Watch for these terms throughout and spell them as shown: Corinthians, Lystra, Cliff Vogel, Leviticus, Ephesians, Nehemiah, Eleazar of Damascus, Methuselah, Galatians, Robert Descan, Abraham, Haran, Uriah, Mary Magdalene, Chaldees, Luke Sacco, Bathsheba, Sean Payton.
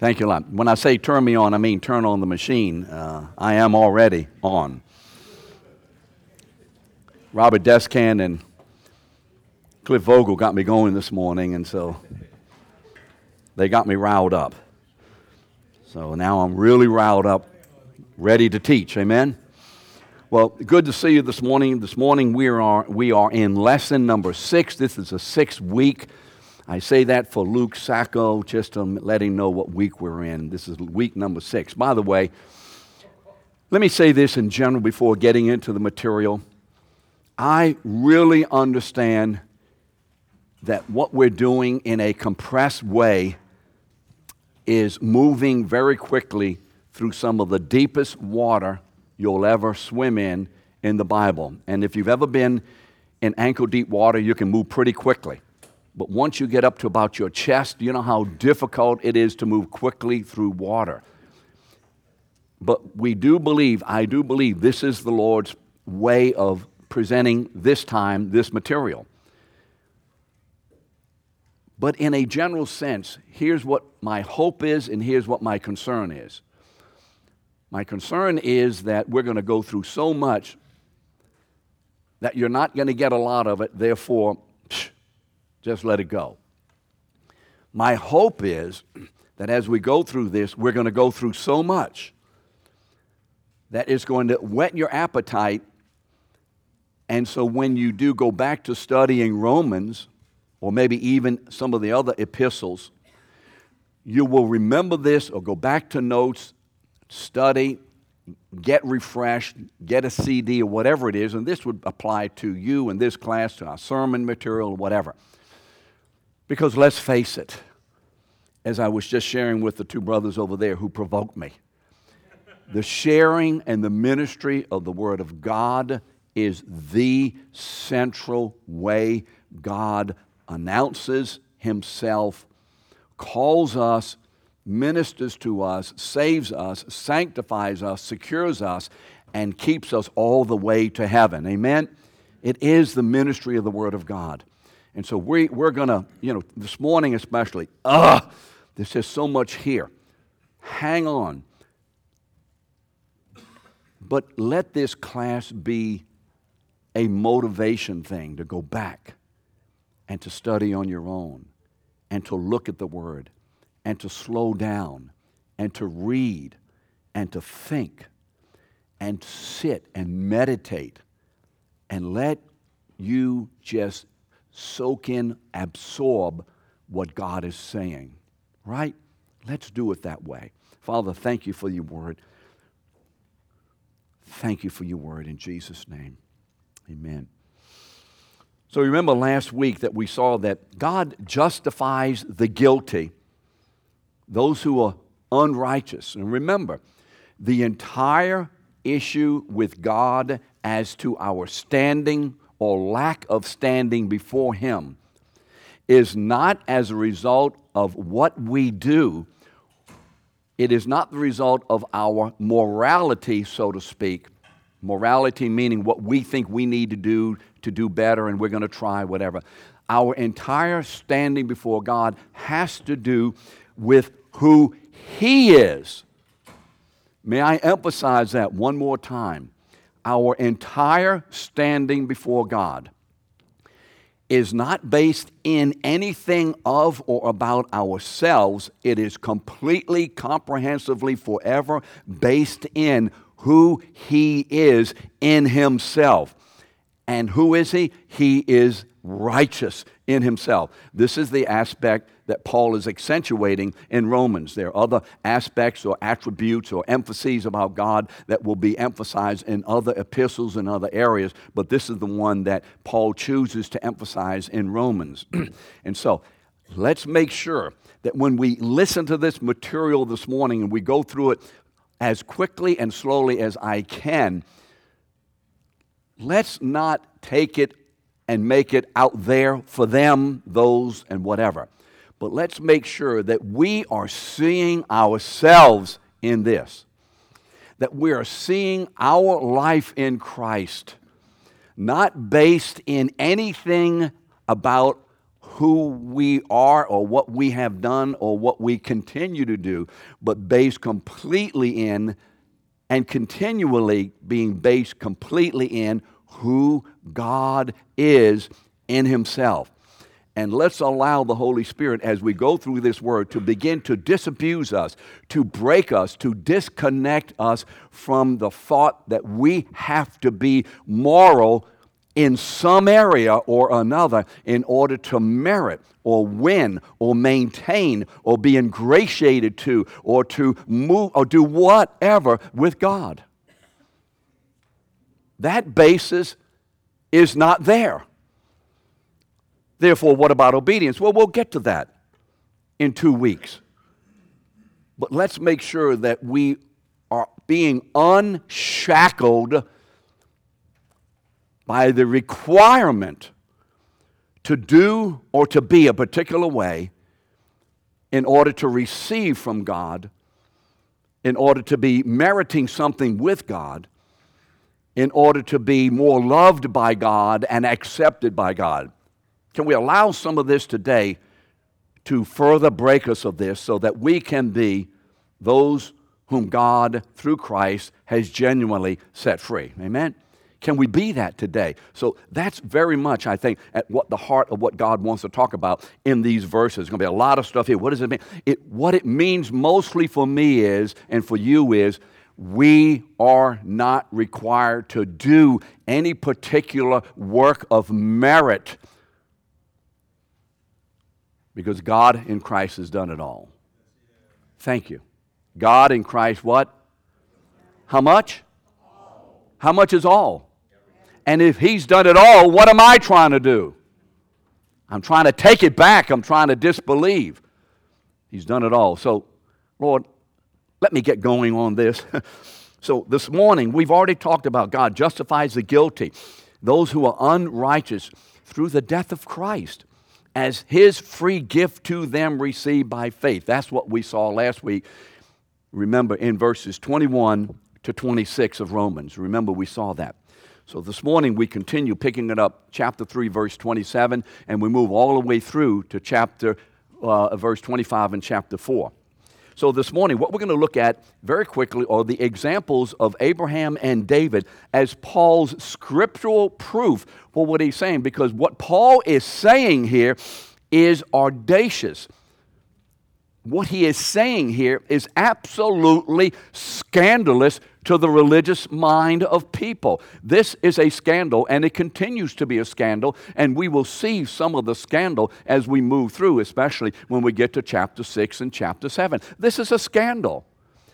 Thank you a lot. When I say turn me on, I mean turn on the machine. I am already on. Robert Descan and Cliff Vogel got me going this morning, and so they got me riled up. So now I'm really riled up, ready to teach. Amen? Well, good to see you this morning. This morning we are in lesson number 6. This is the 6th week. I say that for Luke Sacco, just to let him know what week we're in. This is week number 6. By the way, let me say this in general before getting into the material. I really understand that what we're doing in a compressed way is moving very quickly through some of the deepest water you'll ever swim in the Bible. And if you've ever been in ankle-deep water, you can move pretty quickly. But once you get up to about your chest, you know how difficult it is to move quickly through water. But I do believe this is the Lord's way of presenting this time, this material. But in a general sense, here's what my hope is and here's what my concern is. My concern is that we're going to go through so much that you're not going to get a lot of it, therefore, just let it go. My hope is that as we go through this, we're going to go through so much that it's going to whet your appetite, and so when you do go back to studying Romans, or maybe even some of the other epistles, you will remember this or go back to notes, study, get refreshed, get a CD or whatever it is, and this would apply to you in this class, to our sermon material or whatever. Because let's face it, as I was just sharing with the two brothers over there who provoked me, the sharing and the ministry of the Word of God is the central way God announces himself, calls us, ministers to us, saves us, sanctifies us, secures us, and keeps us all the way to heaven. Amen? It is the ministry of the Word of God. And so we're going to, this morning especially, there's just so much here. Hang on. But let this class be a motivation thing to go back and to study on your own, and to look at the Word, and to slow down, and to read, and to think, and sit and meditate, and let you just soak in, absorb what God is saying, right? Let's do it that way. Father, thank you for your Word. Thank you for your Word in Jesus' name. Amen. So remember last week that we saw that God justifies the guilty, those who are unrighteous. And remember, the entire issue with God as to our standing or lack of standing before Him is not as a result of what we do. It is not the result of our morality, so to speak. Morality meaning what we think we need to do better, and we're going to try whatever. Our entire standing before God has to do with who He is. May I emphasize that one more time? Our entire standing before God is not based in anything of or about ourselves. It is completely, comprehensively, forever based in who He is in Himself. And who is He? He is righteous in Himself. This is the aspect that Paul is accentuating in Romans. There are other aspects or attributes or emphases about God that will be emphasized in other epistles and other areas, but this is the one that Paul chooses to emphasize in Romans. And so, let's make sure that when we listen to this material this morning and we go through it as quickly and slowly as I can, let's not take it and make it out there for them, those, and whatever. But let's make sure that we are seeing ourselves in this, that we are seeing our life in Christ, not based in anything about who we are or what we have done or what we continue to do, but based completely in and continually being based completely in who God is in Himself. And let's allow the Holy Spirit, as we go through this word, to begin to disabuse us, to break us, to disconnect us from the thought that we have to be moral in some area or another in order to merit or win or maintain or be ingratiated to move or do whatever with God. That basis is not there. Therefore, what about obedience? Well, we'll get to that in 2 weeks. But let's make sure that we are being unshackled by the requirement to do or to be a particular way in order to receive from God, in order to be meriting something with God, in order to be more loved by God and accepted by God. Can we allow some of this today to further break us of this so that we can be those whom God, through Christ, has genuinely set free? Amen? Can we be that today? So that's very much, I think, at what the heart of what God wants to talk about in these verses. There's going to be a lot of stuff here. What does it mean? What it means mostly for me is, and for you is, we are not required to do any particular work of merit, because God in Christ has done it all. Thank you. God in Christ what? How much? All. How much is all? And if He's done it all, what am I trying to do? I'm trying to take it back. I'm trying to disbelieve. He's done it all. So, Lord, let me get going on this. So this morning, we've already talked about God justifies the guilty, those who are unrighteous, through the death of Christ, as His free gift to them received by faith. That's what we saw last week. Remember, in verses 21 to 26 of Romans. Remember, we saw that. So this morning, we continue picking it up, chapter 3, verse 27, and we move all the way through to verse 25 and chapter 4. So this morning, what we're going to look at very quickly are the examples of Abraham and David as Paul's scriptural proof for what he's saying, because what Paul is saying here is audacious. What he is saying here is absolutely scandalous to the religious mind of people. This is a scandal, and it continues to be a scandal, and we will see some of the scandal as we move through, especially when we get to chapter 6 and chapter 7. This is a scandal.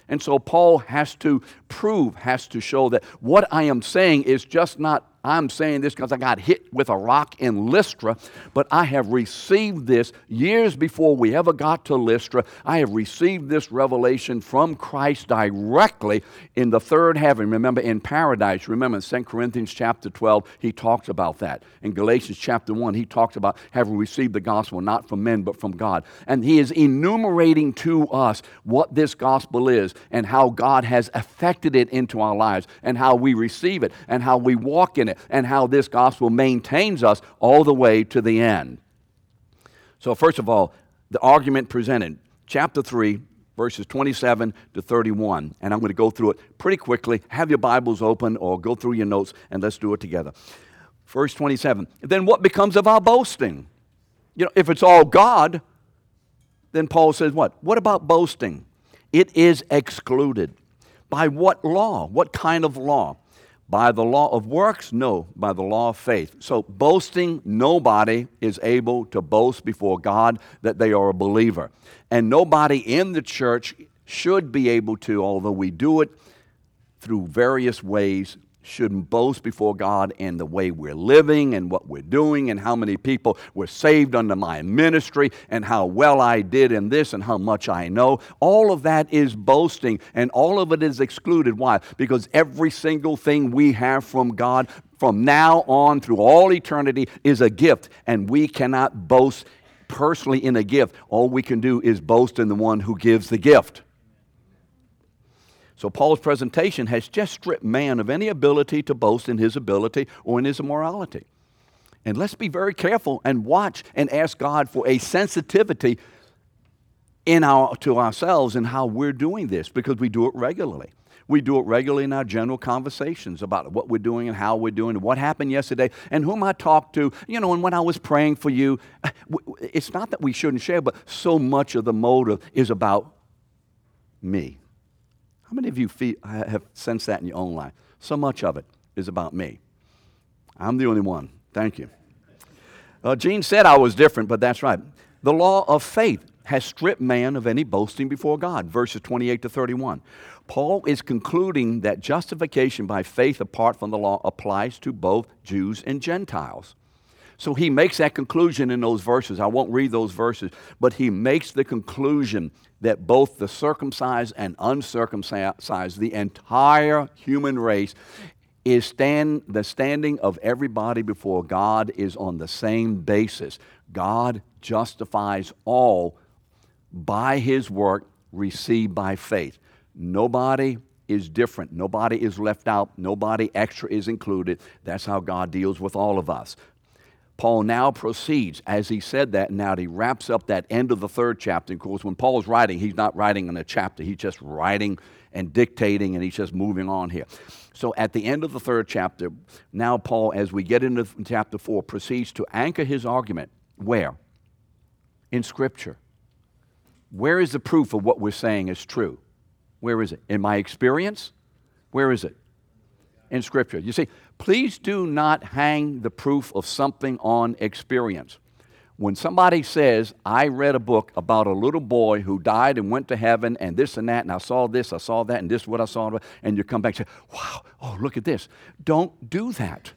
And so Paul has to prove, has to show that what I am saying is just not, I'm saying this because I got hit with a rock in Lystra, but I have received this years before we ever got to Lystra. I have received this revelation from Christ directly in the third heaven. Remember, in paradise, remember in 2 Corinthians chapter 12, he talks about that. In Galatians chapter 1, he talks about having received the gospel, not from men, but from God. And he is enumerating to us what this gospel is and how God has affected it into our lives and how we receive it and how we walk in it, and how this gospel maintains us all the way to the end. So first of all, the argument presented, chapter 3, verses 27 to 31, and I'm going to go through it pretty quickly. Have your Bibles open or go through your notes, and let's do it together. Verse 27, then what becomes of our boasting? You know, if it's all God, then Paul says what? What about boasting? It is excluded. By what law? What kind of law? By the law of works? No, by the law of faith. So boasting, nobody is able to boast before God that they are a believer. And nobody in the church should be able to, although we do it through various ways, shouldn't boast before God in the way we're living and what we're doing and how many people were saved under my ministry and how well I did in this and how much I know. All of that is boasting, and all of it is excluded. Why? Because every single thing we have from God from now on through all eternity is a gift, and we cannot boast personally in a gift. All we can do is boast in the one who gives the gift. So Paul's presentation has just stripped man of any ability to boast in his ability or in his immorality. And let's be very careful and watch and ask God for a sensitivity to ourselves in how we're doing this, because we do it regularly. We do it regularly in our general conversations about what we're doing and how we're doing and what happened yesterday and whom I talked to, and when I was praying for you. It's not that we shouldn't share, but so much of the motive is about me. How many of you have sensed that in your own life? So much of it is about me. I'm the only one. Thank you. Gene said I was different, but that's right. The law of faith has stripped man of any boasting before God, verses 28 to 31. Paul is concluding that justification by faith apart from the law applies to both Jews and Gentiles. So he makes that conclusion in those verses. I won't read those verses, but he makes the conclusion that both the circumcised and uncircumcised, the entire human race, the standing of everybody before God is on the same basis. God justifies all by His work received by faith. Nobody is different. Nobody is left out. Nobody extra is included. That's how God deals with all of us. Paul now proceeds, as he said that, now he wraps up that end of the third chapter. Of course, when Paul's writing, he's not writing in a chapter. He's just writing and dictating, and he's just moving on here. So at the end of the third chapter, now Paul, as we get into chapter 4, proceeds to anchor his argument. Where? In Scripture. Where is the proof of what we're saying is true? Where is it? In my experience? Where is it? In Scripture. You see, please do not hang the proof of something on experience. When somebody says, I read a book about a little boy who died and went to heaven and this and that, and I saw this, I saw that, and this is what I saw, and you come back and say, wow, oh, look at this. Don't do that.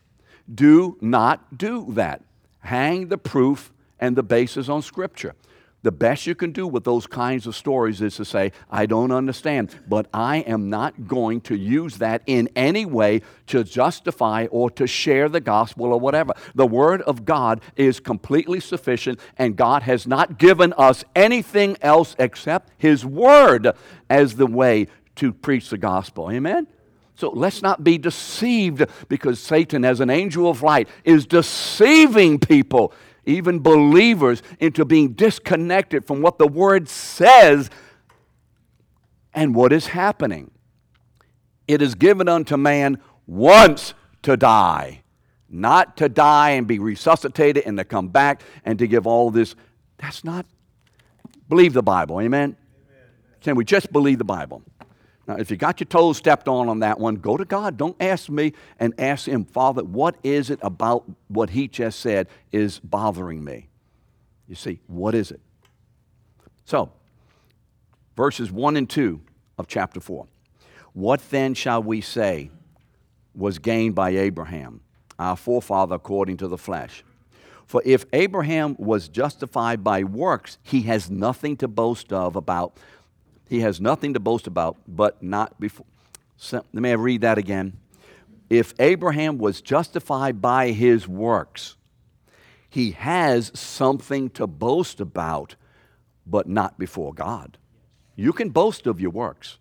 Do not do that. Hang the proof and the basis on Scripture. The best you can do with those kinds of stories is to say, I don't understand, but I am not going to use that in any way to justify or to share the gospel or whatever. The Word of God is completely sufficient, and God has not given us anything else except His Word as the way to preach the gospel. Amen? So let's not be deceived, because Satan, as an angel of light, is deceiving people, even believers, into being disconnected from what the Word says and what is happening. It is given unto man once to die, not to die and be resuscitated and to come back and to give all this. That's not, believe the Bible, amen? Amen. Can we just believe the Bible? Now, if you got your toes stepped on that one, go to God. Don't ask me, and ask Him, Father, what is it about what He just said is bothering me? You see, what is it? So, verses 1 and 2 of chapter 4. What then shall we say was gained by Abraham, our forefather according to the flesh? For if Abraham was justified by works, he has nothing to boast about, but not before. May I read that again? If Abraham was justified by his works, he has something to boast about, but not before God. You can boast of your works.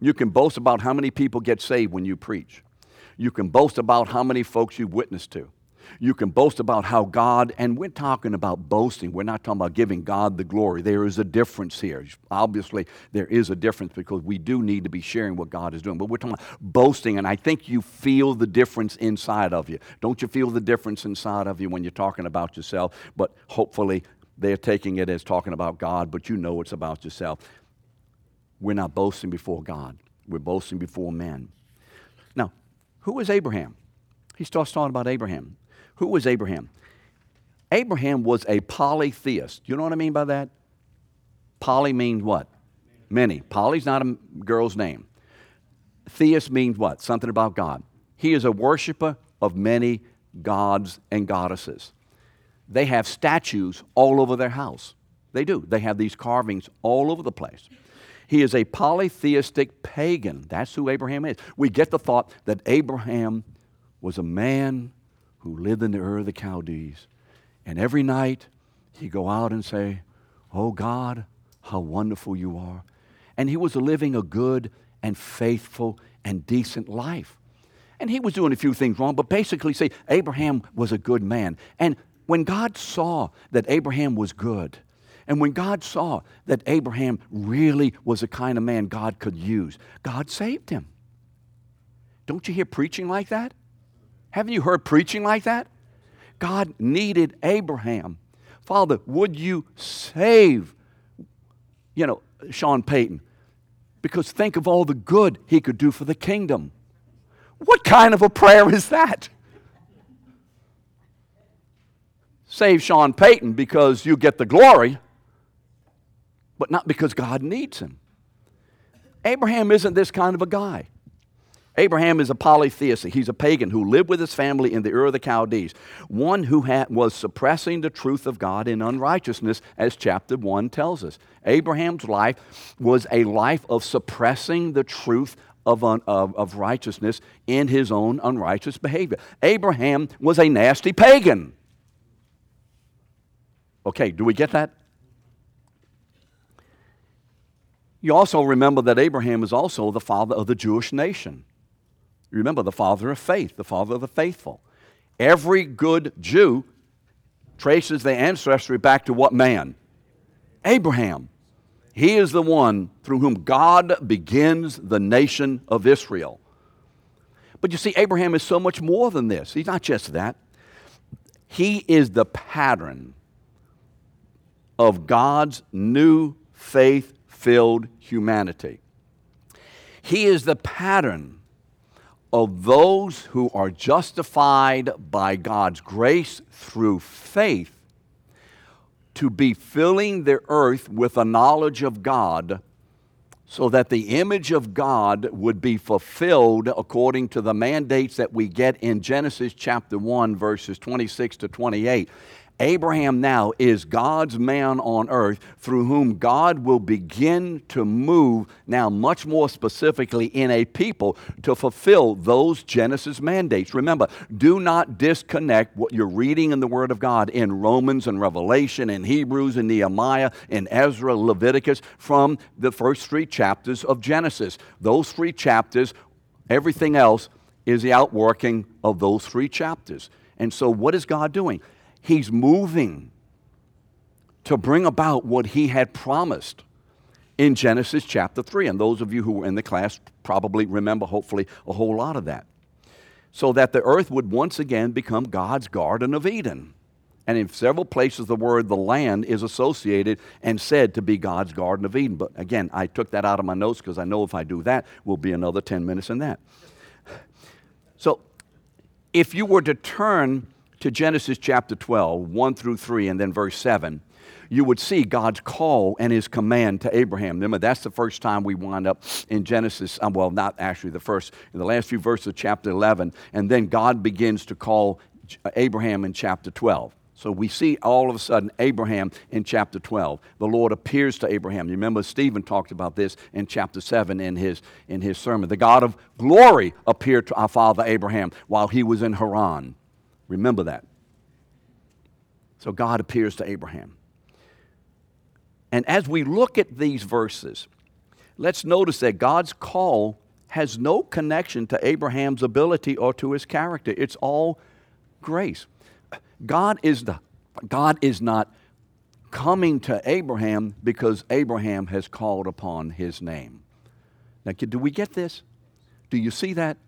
You can boast about how many people get saved when you preach. You can boast about how many folks you witness to. You can boast about how God, and we're talking about boasting. We're not talking about giving God the glory. There is a difference here. Obviously, there is a difference because we do need to be sharing what God is doing. But we're talking about boasting, and I think you feel the difference inside of you. Don't you feel the difference inside of you when you're talking about yourself? But hopefully, they're taking it as talking about God, but you know it's about yourself. We're not boasting before God. We're boasting before men. Now, who is Abraham? He starts talking about Abraham. Who was Abraham? Abraham was a polytheist. You know what I mean by that? Poly means what? Many. Poly's not a girl's name. Theist means what? Something about God. He is a worshiper of many gods and goddesses. They have statues all over their house. They do. They have these carvings all over the place. He is a polytheistic pagan. That's who Abraham is. We get the thought that Abraham was a man who lived in the Ur of the Chaldees. And every night, he'd go out and say, oh God, how wonderful you are. And he was living a good and faithful and decent life. And he was doing a few things wrong, but basically say Abraham was a good man. And when God saw that Abraham was good, and when God saw that Abraham really was the kind of man God could use, God saved him. Don't you hear preaching like that? Haven't you heard preaching like that? God needed Abraham. Father, would you save, Sean Payton? Because think of all the good he could do for the kingdom. What kind of a prayer is that? Save Sean Payton because you get the glory, but not because God needs him. Abraham isn't this kind of a guy. Abraham is a polytheist. He's a pagan who lived with his family in the Ur of the Chaldees, one who was suppressing the truth of God in unrighteousness, as chapter 1 tells us. Abraham's life was a life of suppressing the truth of righteousness in his own unrighteous behavior. Abraham was a nasty pagan. Okay, do we get that? You also remember that Abraham is also the father of the Jewish nation. Remember, the father of faith, the father of the faithful. Every good Jew traces their ancestry back to what man? Abraham. He is the one through whom God begins the nation of Israel. But you see, Abraham is so much more than this. He's not just that. He is the pattern of God's new faith-filled humanity. He is the pattern of those who are justified by God's grace through faith to be filling the earth with a knowledge of God so that the image of God would be fulfilled according to the mandates that we get in Genesis chapter 1, verses 26 to 28. Abraham now is God's man on earth through whom God will begin to move now much more specifically in a people to fulfill those Genesis mandates. Remember, do not disconnect what you're reading in the Word of God in Romans and Revelation and Hebrews and Nehemiah and Ezra, Leviticus from the first three chapters of Genesis. Those three chapters, everything else is the outworking of those three chapters. And so what is God doing? He's moving to bring about what he had promised in Genesis chapter 3. And those of you who were in the class probably remember, hopefully, a whole lot of that. So that the earth would once again become God's Garden of Eden. And in several places, the word the land is associated and said to be God's Garden of Eden. But again, I took that out of my notes because I know if I do that, we'll be another 10 minutes in that. So if you were to turn to Genesis chapter 12, 1 through 3, and then verse 7, you would see God's call and his command to Abraham. Remember, that's the first time we wind up in Genesis, well, not actually the first, in the last few verses of chapter 11, and then God begins to call Abraham in chapter 12. So we see all of a sudden Abraham in chapter 12. The Lord appears to Abraham. You remember Stephen talked about this in chapter 7 in his sermon. The God of glory appeared to our father Abraham while he was in Haran. Remember that. So God appears to Abraham. And as we look at these verses, let's notice that God's call has no connection to Abraham's ability or to his character. It's all grace. God is not coming to Abraham because Abraham has called upon his name. Now, do we get this? Do you see that?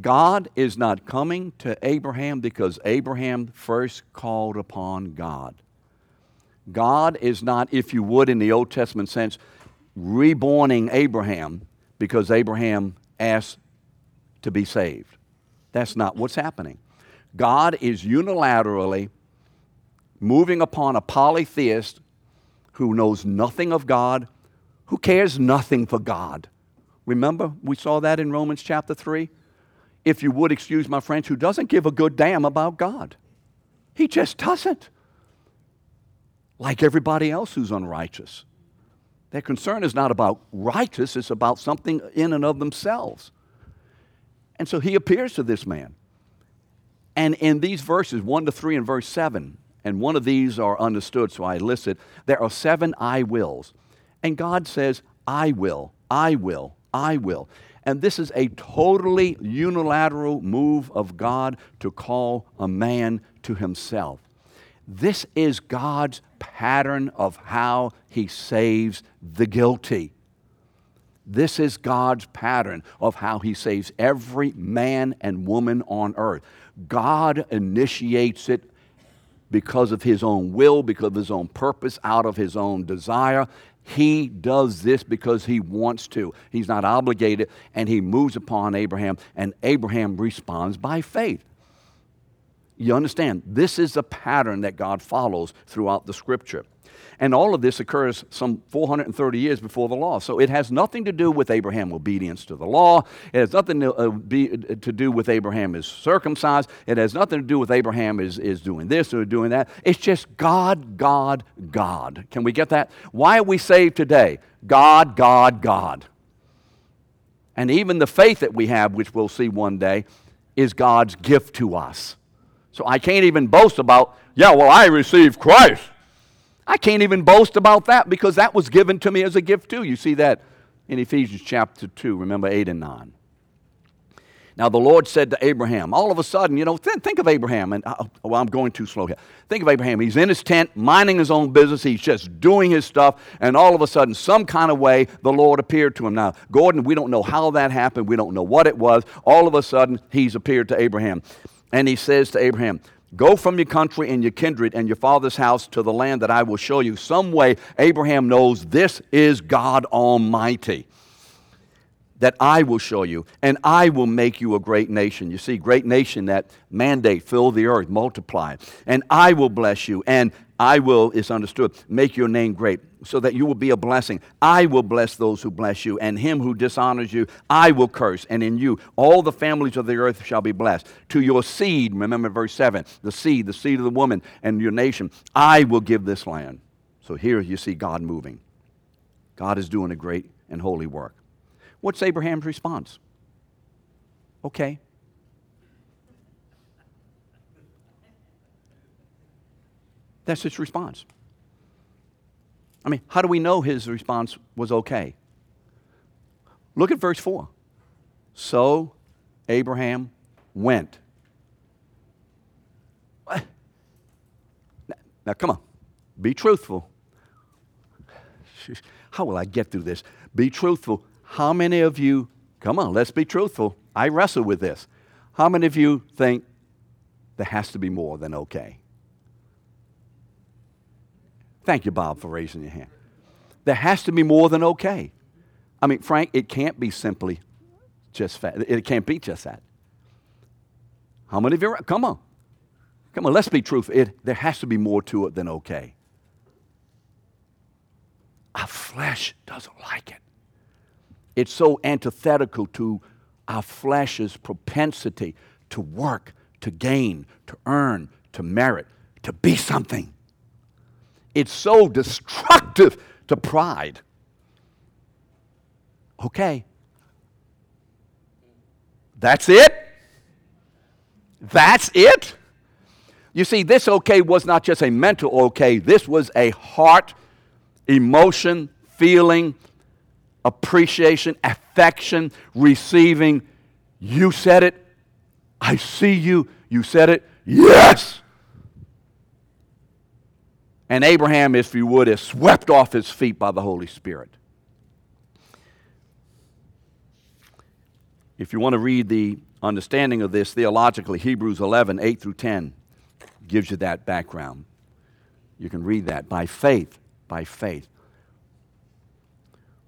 God is not coming to Abraham because Abraham first called upon God. God is not, if you would in the Old Testament sense, reborning Abraham because Abraham asked to be saved. That's not what's happening. God is unilaterally moving upon a polytheist who knows nothing of God, who cares nothing for God. Remember, we saw that in Romans chapter 3? If you would excuse my French, who doesn't give a good damn about God. He just doesn't. Like everybody else who's unrighteous. Their concern is not about righteous, it's about something in and of themselves. And so he appears to this man. And in these verses, 1 to 3 and verse 7, and one of these are understood, so I listed, there are 7 I wills. And God says, I will, I will, I will. And this is a totally unilateral move of God to call a man to himself. This is God's pattern of how he saves the guilty. This is God's pattern of how he saves every man and woman on earth. God initiates it because of his own will, because of his own purpose, out of his own desire. He does this because he wants to. He's not obligated, and he moves upon Abraham, and Abraham responds by faith. You understand, this is the pattern that God follows throughout the Scripture. And all of this occurs some 430 years before the law. So it has nothing to do with Abraham's obedience to the law. It has nothing to do with Abraham is circumcised. It has nothing to do with Abraham is doing this or doing that. It's just God, God, God. Can we get that? Why are we saved today? God, God, God. And even the faith that we have, which we'll see one day, is God's gift to us. So I can't even boast about, I received Christ. I can't even boast about that because that was given to me as a gift too. You see that in Ephesians chapter 2, remember 8 and 9. Now the Lord said to Abraham, all of a sudden, think of Abraham. I'm going too slow here. Think of Abraham. He's in his tent, minding his own business. He's just doing his stuff. And all of a sudden, some kind of way, the Lord appeared to him. Now, Gordon, we don't know how that happened. We don't know what it was. All of a sudden, he's appeared to Abraham. And he says to Abraham, go from your country and your kindred and your father's house to the land that I will show you. Some way Abraham knows this is God Almighty, that I will show you, and I will make you a great nation. You see, great nation, that mandate, fill the earth, multiply. And I will bless you, and I will, it's understood, make your name great, so that you will be a blessing. I will bless those who bless you, and him who dishonors you, I will curse, and in you all the families of the earth shall be blessed. To your seed, remember verse 7, the seed of the woman and your nation, I will give this land. So here you see God moving. God is doing a great and holy work. What's Abraham's response? Okay. That's his response. I mean, how do we know his response was okay? Look at verse 4. So Abraham went. Now, come on. Be truthful. How will I get through this? Be truthful. How many of you, come on, let's be truthful. I wrestle with this. How many of you think there has to be more than okay? Thank you, Bob, for raising your hand. There has to be more than okay. I mean, Frank, it can't be simply just that. It can't be just that. How many of you? Come on. Come on, let's be truthful. There has to be more to it than okay. Our flesh doesn't like it. It's so antithetical to our flesh's propensity to work, to gain, to earn, to merit, to be something. It's so destructive to pride. Okay. That's it? That's it? You see, this okay was not just a mental okay. This was a heart, emotion, feeling, appreciation, affection, receiving. You said it. I see you. You said it. Yes! And Abraham, if you would, is swept off his feet by the Holy Spirit. If you want to read the understanding of this theologically, Hebrews 11, 8 through 10 gives you that background. You can read that by faith, by faith.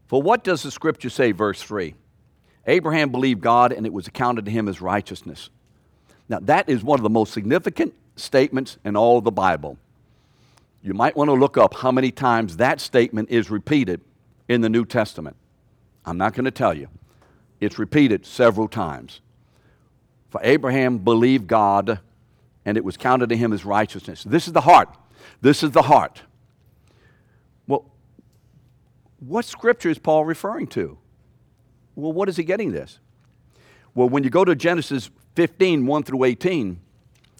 For what does the Scripture say, verse 3? Abraham believed God, and it was accounted to him as righteousness. Now, that is one of the most significant statements in all of the Bible. You might want to look up how many times that statement is repeated in the New Testament. I'm not going to tell you. It's repeated several times. For Abraham believed God, and it was counted to him as righteousness. This is the heart. This is the heart. Well, what scripture is Paul referring to? Well, what is he getting this? Well, when you go to Genesis 15, 1 through 18,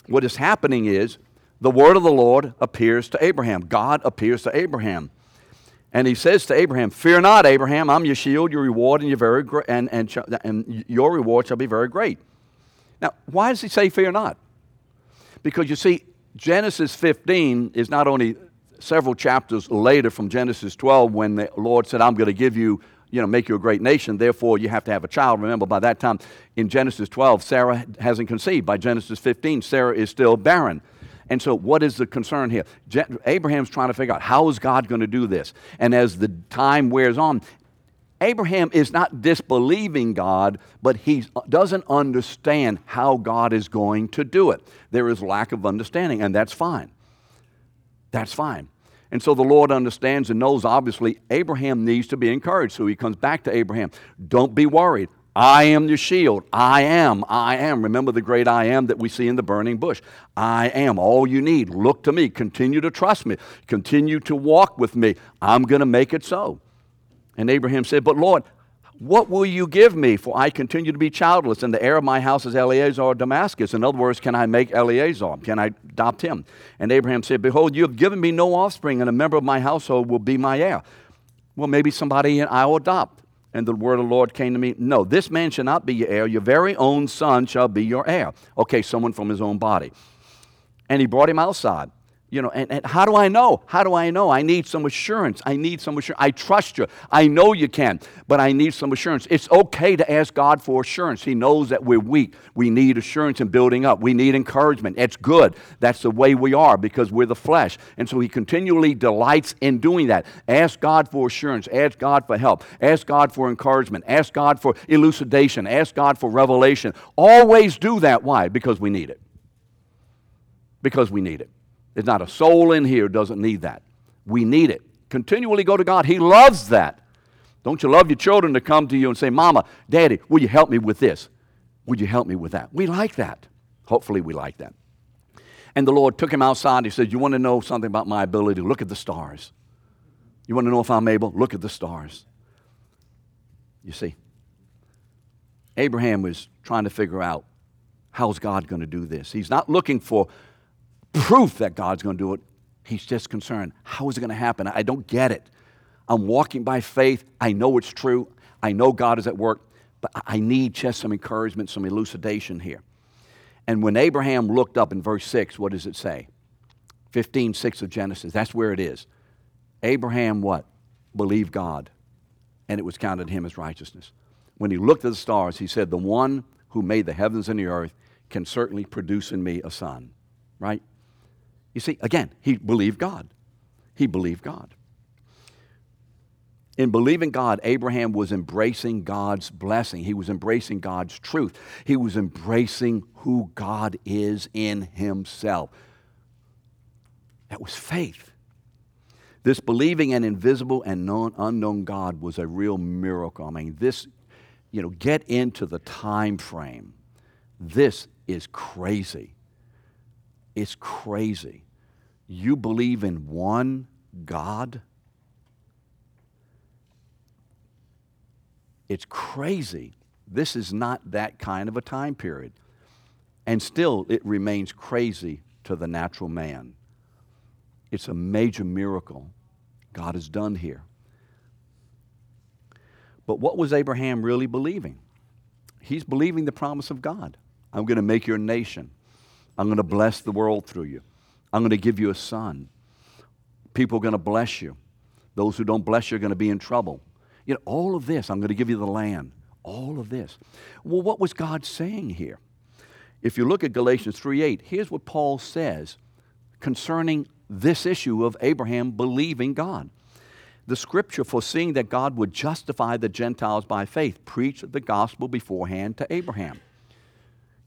what is happening is the word of the Lord appears to Abraham. God appears to Abraham. And he says to Abraham, "Fear not, Abraham. I'm your shield, your reward, and your reward shall be very great." Now, why does he say fear not? Because you see, Genesis 15 is not only several chapters later from Genesis 12 when the Lord said, "I'm going to give you, make you a great nation, therefore you have to have a child." Remember, by that time in Genesis 12, Sarah hasn't conceived. By Genesis 15, Sarah is still barren. And so what is the concern here? Abraham's trying to figure out, how is God going to do this? And as the time wears on, Abraham is not disbelieving God, but he doesn't understand how God is going to do it. There is lack of understanding, and that's fine. That's fine. And so the Lord understands and knows, obviously, Abraham needs to be encouraged. So he comes back to Abraham. Don't be worried. I am your shield. I am. Remember the great I am that we see in the burning bush. I am all you need. Look to me. Continue to trust me. Continue to walk with me. I'm going to make it so. And Abraham said, "But Lord, what will you give me? For I continue to be childless, and the heir of my house is Eleazar of Damascus." In other words, can I make Eleazar? Can I adopt him? And Abraham said, "Behold, you have given me no offspring, and a member of my household will be my heir." Well, maybe somebody I will adopt. And the word of the Lord came to me, "No, this man shall not be your heir. Your very own son shall be your heir." Okay, someone from his own body. And he brought him outside. And how do I know? I need some assurance. I trust you. I know you can, but I need some assurance. It's okay to ask God for assurance. He knows that we're weak. We need assurance in building up. We need encouragement. It's good. That's the way we are because we're the flesh. And so he continually delights in doing that. Ask God for assurance. Ask God for help. Ask God for encouragement. Ask God for elucidation. Ask God for revelation. Always do that. Why? Because we need it. There's not a soul in here who doesn't need that. We need it. Continually go to God. He loves that. Don't you love your children to come to you and say, "Mama, Daddy, will you help me with this? Would you help me with that?" We like that. Hopefully we like that. And the Lord took him outside. He said, "You want to know something about my ability? Look at the stars. You want to know if I'm able? Look at the stars." You see, Abraham was trying to figure out, how's God going to do this? He's not looking for proof that God's going to do it. He's just concerned. How is it going to happen? I don't get it. I'm walking by faith. I know it's true. I know God is at work, but I need just some encouragement, some elucidation here. And when Abraham looked up in verse 6, what does it say? 15:6 of Genesis. That's where it is. Abraham what? Believed God, and it was counted to him as righteousness. When he looked at the stars, he said, "The one who made the heavens and the earth can certainly produce in me a son." Right? You see, again, he believed God. In believing God, Abraham was embracing God's blessing. He was embracing God's truth. He was embracing who God is in himself. That was faith. This believing an invisible and unknown God was a real miracle. I mean, this, get into the time frame. This is crazy. It's crazy. You believe in one God? It's crazy. This is not that kind of a time period. And still, it remains crazy to the natural man. It's a major miracle God has done here. But what was Abraham really believing? He's believing the promise of God. I'm going to make your nation. I'm going to bless the world through you. I'm going to give you a son. People are going to bless you. Those who don't bless you are going to be in trouble. All of this, I'm going to give you the land. All of this. Well, what was God saying here? If you look at Galatians 3:8, here's what Paul says concerning this issue of Abraham believing God. The scripture, foreseeing that God would justify the Gentiles by faith, preached the gospel beforehand to Abraham.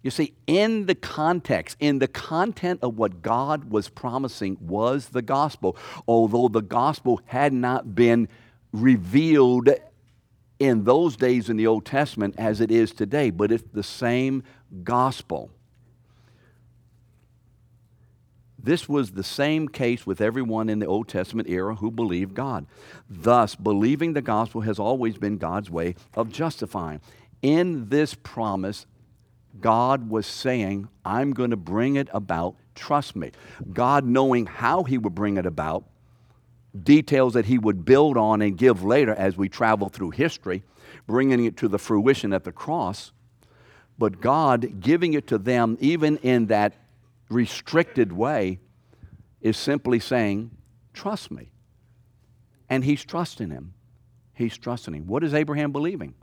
You see, in the context, in the content of what God was promising was the gospel, although the gospel had not been revealed in those days in the Old Testament as it is today, but it's the same gospel. This was the same case with everyone in the Old Testament era who believed God. Thus, believing the gospel has always been God's way of justifying. In this promise, God was saying, "I'm going to bring it about. Trust me." God, knowing how he would bring it about, details that he would build on and give later as we travel through history, bringing it to the fruition at the cross, but God giving it to them even in that restricted way is simply saying, trust me. And he's trusting him. He's trusting him. What is Abraham believing?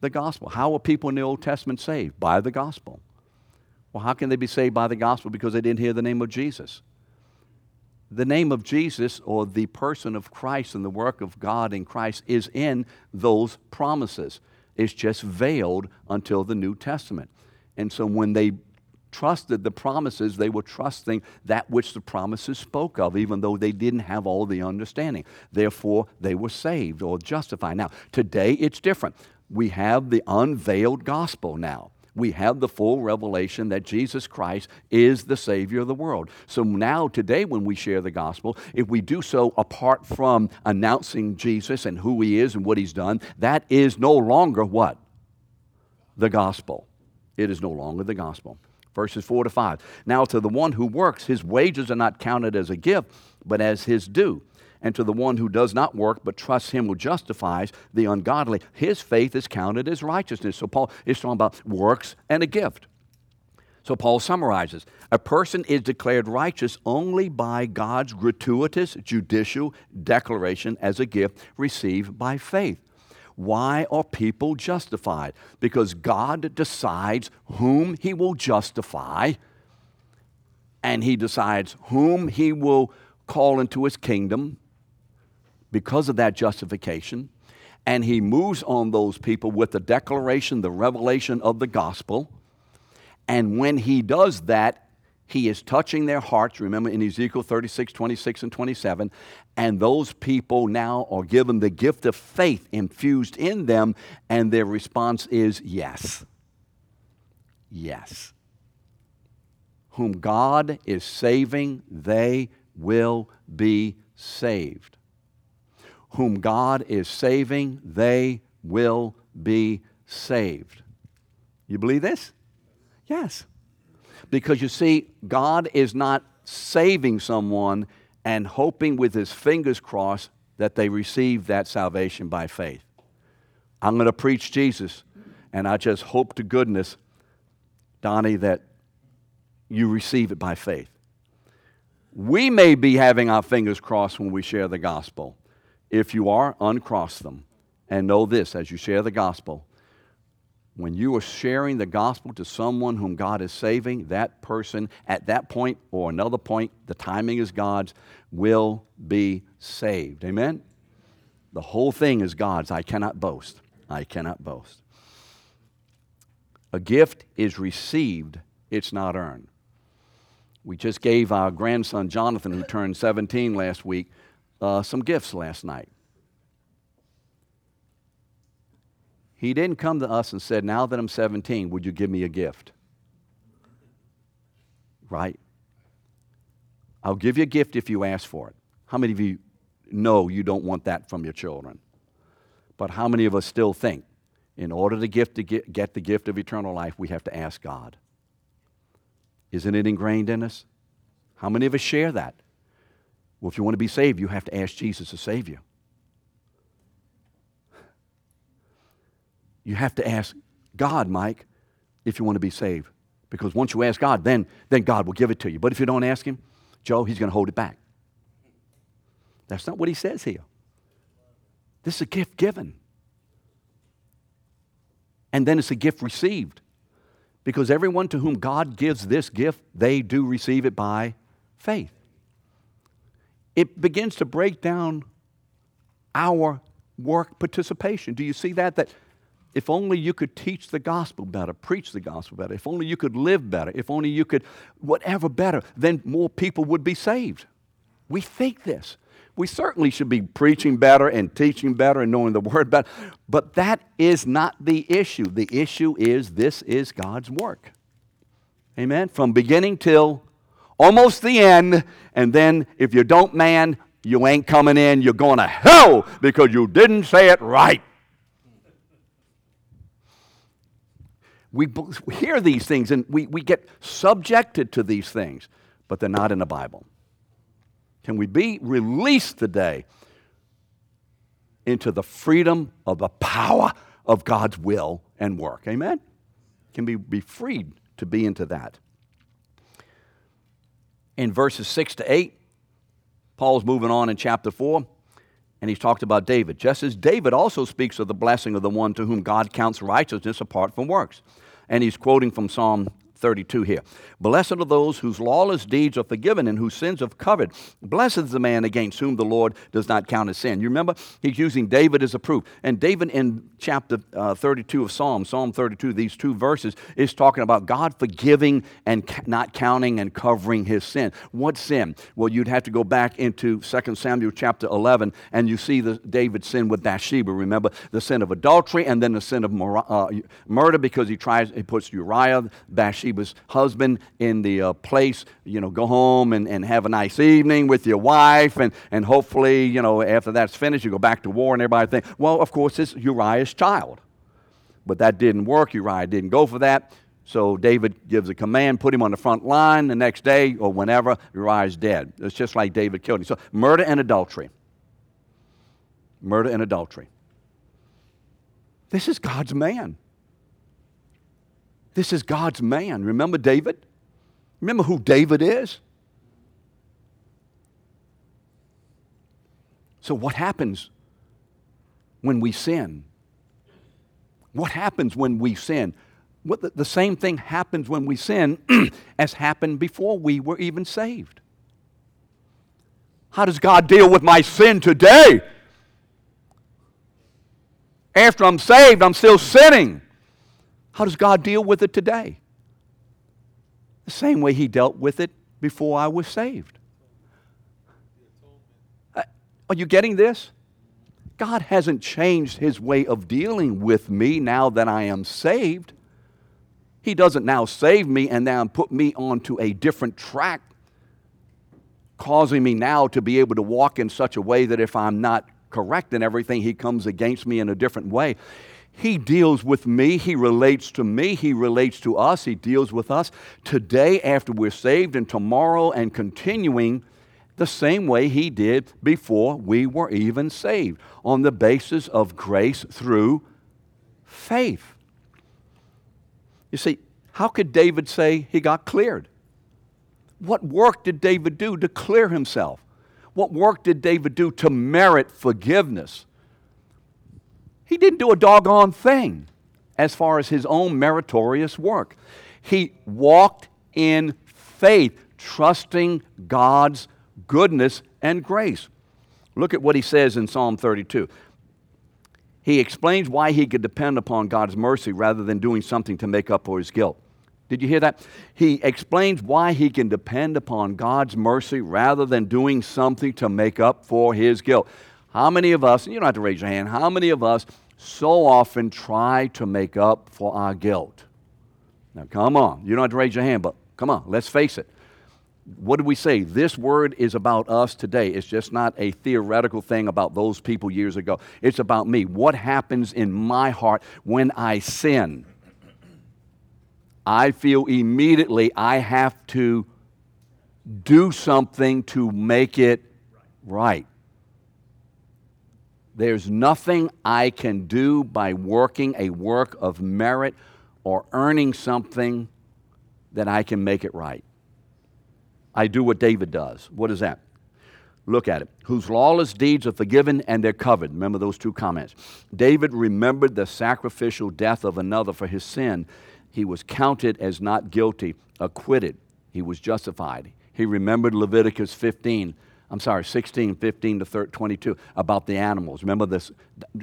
The gospel. How were people in the Old Testament saved? By the gospel. Well, how can they be saved by the gospel? Because they didn't hear the name of Jesus. The name of Jesus, or the person of Christ and the work of God in Christ, is in those promises. It's just veiled until the New Testament. And so when they trusted the promises, they were trusting that which the promises spoke of, even though they didn't have all the understanding. Therefore, they were saved or justified. Now, today it's different. We have the unveiled gospel now. We have the full revelation that Jesus Christ is the Savior of the world. So now, today, when we share the gospel, if we do so apart from announcing Jesus and who He is and what He's done, that is no longer what? The gospel. It is no longer the gospel. Verses 4 to 5. Now to the one who works, his wages are not counted as a gift, but as his due. And to the one who does not work, but trusts him who justifies the ungodly, his faith is counted as righteousness. So Paul is talking about works and a gift. So Paul summarizes, a person is declared righteous only by God's gratuitous judicial declaration as a gift received by faith. Why are people justified? Because God decides whom He will justify, and He decides whom He will call into His kingdom because of that justification, and He moves on those people with the declaration, the revelation of the gospel, and when He does that, He is touching their hearts, remember in Ezekiel 36, 26, and 27, and those people now are given the gift of faith infused in them, and their response is yes. Yes. Whom God is saving, they will be saved. Whom God is saving, they will be saved. You believe this? Yes. Because you see, God is not saving someone and hoping with His fingers crossed that they receive that salvation by faith. I'm going to preach Jesus, and I just hope to goodness, Donnie, that you receive it by faith. We may be having our fingers crossed when we share the gospel. If you are, uncross them. And know this, as you share the gospel, when you are sharing the gospel to someone whom God is saving, that person at that point or another point, the timing is God's, will be saved. Amen? The whole thing is God's. I cannot boast. I cannot boast. A gift is received. It's not earned. We just gave our grandson, Jonathan, who turned 17 last week, some gifts last night. He didn't come to us and said, now that I'm 17, would you give me a gift? Right? I'll give you a gift if you ask for it. How many of you know you don't want that from your children? But how many of us still think, in order to get the gift of eternal life, we have to ask God? Isn't it ingrained in us? How many of us share that? Well, if you want to be saved, you have to ask Jesus to save you. You have to ask God, Mike, if you want to be saved. Because once you ask God, then God will give it to you. But if you don't ask Him, Joe, He's going to hold it back. That's not what He says here. This is a gift given. And then it's a gift received. Because everyone to whom God gives this gift, they do receive it by faith. It begins to break down our work participation. Do you see that? That if only you could teach the gospel better, preach the gospel better, if only you could live better, if only you could whatever better, then more people would be saved. We think this. We certainly should be preaching better and teaching better and knowing the Word better, but that is not the issue. The issue is this is God's work. Amen? From beginning till almost the end, and then if you don't, man, you ain't coming in. You're going to hell because you didn't say it right. We hear these things and we get subjected to these things, but they're not in the Bible. Can we be released today into the freedom of the power of God's will and work? Amen? Can we be freed to be into that? In verses 6 to 8, Paul's moving on in chapter 4, and he's talked about David. Just as David also speaks of the blessing of the one to whom God counts righteousness apart from works. And he's quoting from Psalm 32 here. Blessed are those whose lawless deeds are forgiven and whose sins are covered. Blessed is the man against whom the Lord does not count his sin. You remember, he's using David as a proof. And David in chapter 32 of Psalm 32, these two verses, is talking about God forgiving and not counting and covering his sin. What sin? Well, you'd have to go back into 2 Samuel chapter 11, and you see the David's sin with Bathsheba. Remember, the sin of adultery and then the sin of murder, because he puts Uriah, Bathsheba's husband, in the place, go home and have a nice evening with your wife, and hopefully, after that's finished, you go back to war and everybody thinks, well, of course, it's Uriah's child. But that didn't work. Uriah didn't go for that. So David gives a command, put him on the front line the next day or whenever, Uriah's dead. It's just like David killed him. So murder and adultery. This is God's man. This is God's man. Remember David? Remember who David is? So what happens when we sin? What happens when we sin? The same thing happens when we sin as happened before we were even saved. How does God deal with my sin today? After I'm saved, I'm still sinning. How does God deal with it today? The same way He dealt with it before I was saved. Are you getting this? God hasn't changed His way of dealing with me now that I am saved. He doesn't now save me and now put me onto a different track, causing me now to be able to walk in such a way that if I'm not correct in everything, He comes against me in a different way. He deals with me. He relates to me. He relates to us. He deals with us today after we're saved and tomorrow and continuing the same way He did before we were even saved, on the basis of grace through faith. You see, how could David say he got cleared? What work did David do to clear himself? What work did David do to merit forgiveness? He didn't do a doggone thing as far as his own meritorious work. He walked in faith, trusting God's goodness and grace. Look at what he says in Psalm 32. He explains why he could depend upon God's mercy rather than doing something to make up for his guilt. Did you hear that? He explains why he can depend upon God's mercy rather than doing something to make up for his guilt. How many of us, and you don't have to raise your hand, how many of us so often try to make up for our guilt? Now, come on. You don't have to raise your hand, but come on, let's face it. What do we say? This word is about us today. It's just not a theoretical thing about those people years ago. It's about me. What happens in my heart when I sin? I feel immediately I have to do something to make it right. There's nothing I can do by working a work of merit or earning something that I can make it right. I do what David does. What is that? Look at it. Whose lawless deeds are forgiven and they're covered. Remember those two comments. David remembered the sacrificial death of another for his sin. He was counted as not guilty, acquitted. He was justified. He remembered Leviticus 16, 15 to 22, about the animals. Remember this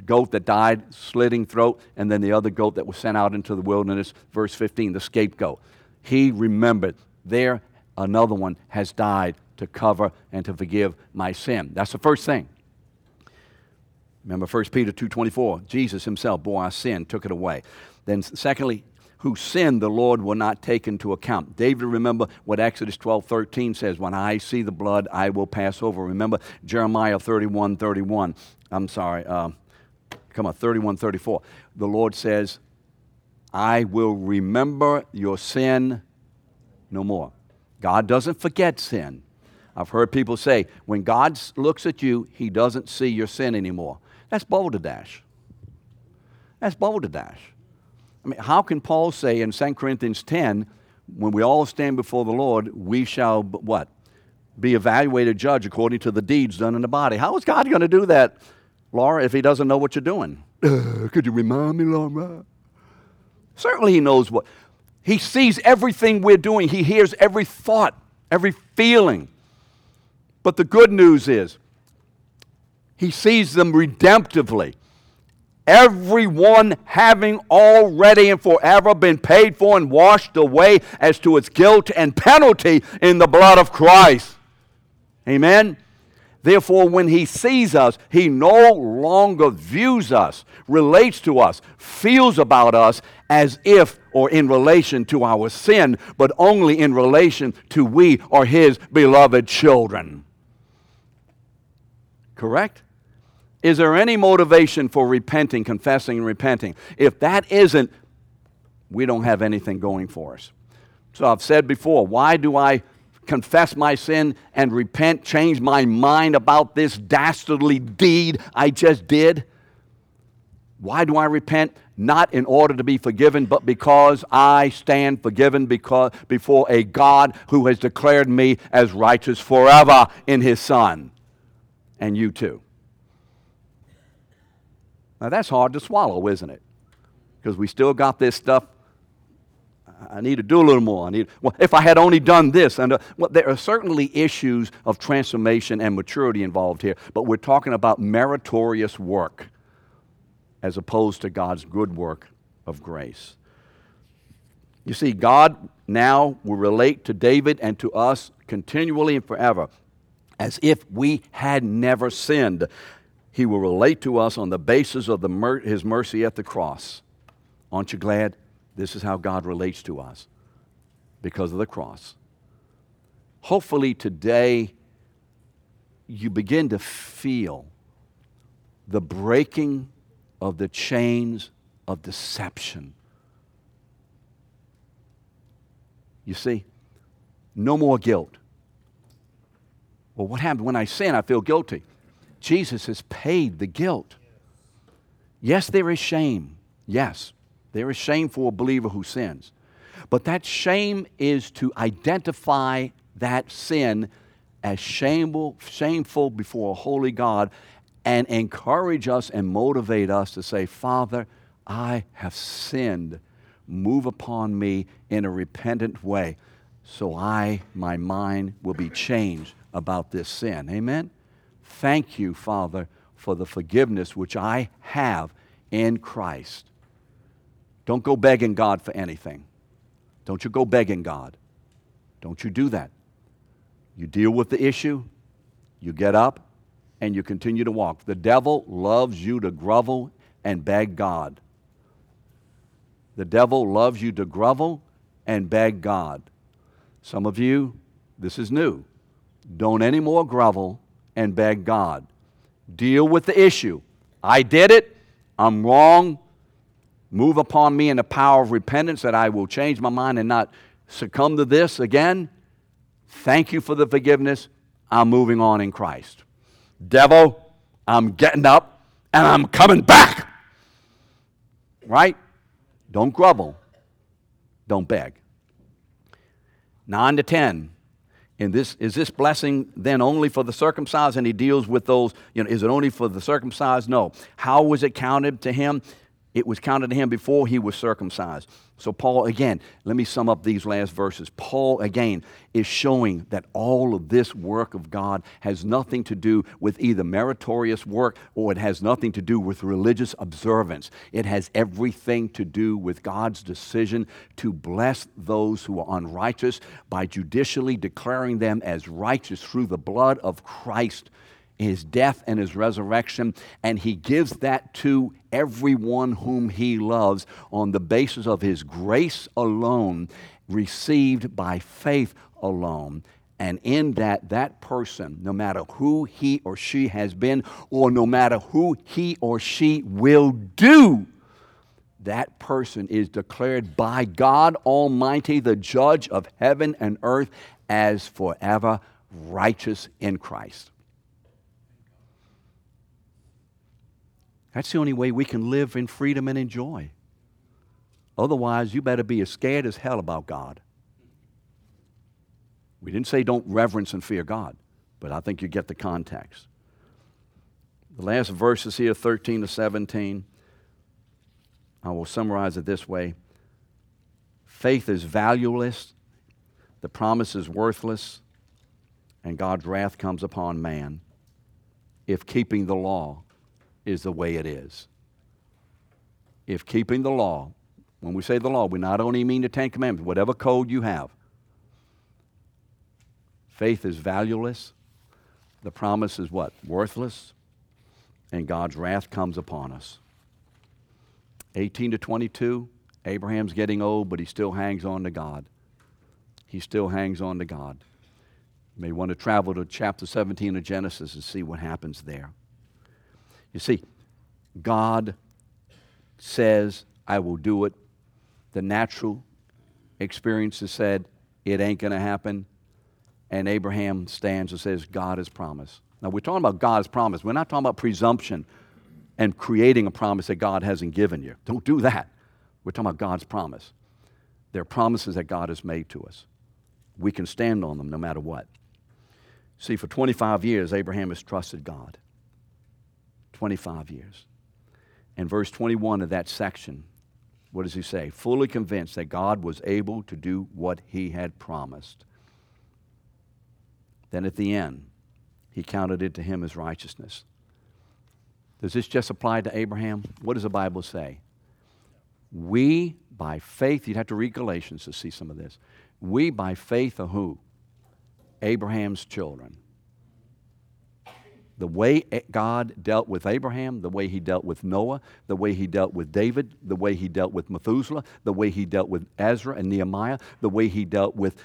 goat that died, slitting throat, and then the other goat that was sent out into the wilderness, verse 15, the scapegoat. He remembered, there another one has died to cover and to forgive my sin. That's the first thing. Remember 1 Peter 2:24, Jesus himself bore our sin, took it away. Then secondly, whose sin the Lord will not take into account. David, remember what Exodus 12:13 says, when I see the blood, I will pass over. Remember Jeremiah 31:34. The Lord says, I will remember your sin no more. God doesn't forget sin. I've heard people say, when God looks at you, he doesn't see your sin anymore. That's balderdash. That's balderdash. I mean, how can Paul say in 2 Corinthians 10, when we all stand before the Lord, we shall, what? Be evaluated, judged according to the deeds done in the body. How is God going to do that, Laura, if he doesn't know what you're doing? Could you remind me, Laura? Certainly he knows what. He sees everything we're doing. He hears every thought, every feeling. But the good news is he sees them redemptively. Everyone having already and forever been paid for and washed away as to its guilt and penalty in the blood of Christ. Amen? Therefore, when he sees us, he no longer views us, relates to us, feels about us as if or in relation to our sin, but only in relation to we or his beloved children. Correct? Is there any motivation for repenting, confessing and repenting? If that isn't, we don't have anything going for us. So I've said before, why do I confess my sin and repent, change my mind about this dastardly deed I just did? Why do I repent? Not in order to be forgiven, but because I stand forgiven before a God who has declared me as righteous forever in his Son. And you too. Now, that's hard to swallow, isn't it? Because we still got this stuff. I need to do a little more. Well, if I had only done this. Well, there are certainly issues of transformation and maturity involved here, but we're talking about meritorious work as opposed to God's good work of grace. You see, God now will relate to David and to us continually and forever as if we had never sinned. He will relate to us on the basis of His mercy at the cross. Aren't you glad? This is how God relates to us, because of the cross. Hopefully today you begin to feel the breaking of the chains of deception. You see, no more guilt. Well, what happened when I sin? I feel guilty. Jesus has paid the guilt. Yes, there is shame. Yes, there is shame for a believer who sins. But that shame is to identify that sin as shameful before a holy God and encourage us and motivate us to say, Father, I have sinned. Move upon me in a repentant way so my mind will be changed about this sin. Amen? Thank you, Father, for the forgiveness which I have in Christ. Don't go begging God for anything. Don't you go begging God. Don't you do that. You deal with the issue, you get up, and you continue to walk. The devil loves you to grovel and beg God. The devil loves you to grovel and beg God. Some of you, this is new. Don't anymore grovel and beg God. Deal with the issue. I did it. I'm wrong. Move upon me in the power of repentance that I will change my mind and not succumb to this again. Thank you for the forgiveness. I'm moving on in Christ. Devil, I'm getting up and I'm coming back. Right? Don't grovel. Don't beg. 9 to 10. And this is this blessing then only for the circumcised? And he deals with those, is it only for the circumcised? No. How was it counted to him? It was counted to him before he was circumcised. So Paul, again, let me sum up these last verses. Paul, again, is showing that all of this work of God has nothing to do with either meritorious work or it has nothing to do with religious observance. It has everything to do with God's decision to bless those who are unrighteous by judicially declaring them as righteous through the blood of Christ, his death and his resurrection, and he gives that to everyone whom he loves on the basis of his grace alone, received by faith alone. And in that person, no matter who he or she has been, or no matter who he or she will do, that person is declared by God Almighty, the judge of heaven and earth, as forever righteous in Christ. That's the only way we can live in freedom and enjoy. Otherwise, you better be as scared as hell about God. We didn't say don't reverence and fear God, but I think you get the context. The last verses here, 13 to 17, I will summarize it this way. Faith is valueless, the promise is worthless, and God's wrath comes upon man if keeping the law is the way it is. If keeping the law, when we say the law, we not only mean the Ten Commandments, whatever code you have. Faith is valueless, the promise is what? Worthless, and God's wrath comes upon us. 18 to 22, Abraham's getting old, but he still hangs on to God. He still hangs on to God. You may want to travel to chapter 17 of Genesis and see what happens there. You see, God says, I will do it. The natural experiences said, it ain't going to happen. And Abraham stands and says, God has promised. Now, we're talking about God's promise. We're not talking about presumption and creating a promise that God hasn't given you. Don't do that. We're talking about God's promise. There are promises that God has made to us. We can stand on them no matter what. See, for 25 years, Abraham has trusted God. 25 years. In verse 21 of that section, what does he say? Fully convinced that God was able to do what he had promised. Then at the end, he counted it to him as righteousness. Does this just apply to Abraham? What does the Bible say? We, by faith, you'd have to read Galatians to see some of this. We, by faith, are who? Abraham's children. The way God dealt with Abraham, the way he dealt with Noah, the way he dealt with David, the way he dealt with Methuselah, the way he dealt with Ezra and Nehemiah, the way he dealt with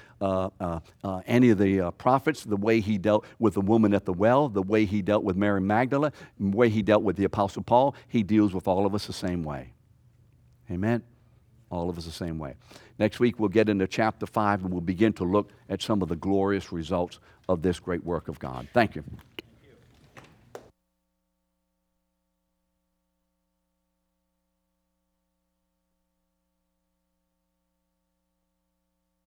any of the prophets, the way he dealt with the woman at the well, the way he dealt with Mary Magdalene, the way he dealt with the Apostle Paul, he deals with all of us the same way. Amen? All of us the same way. Next week we'll get into chapter 5 and we'll begin to look at some of the glorious results of this great work of God. Thank you.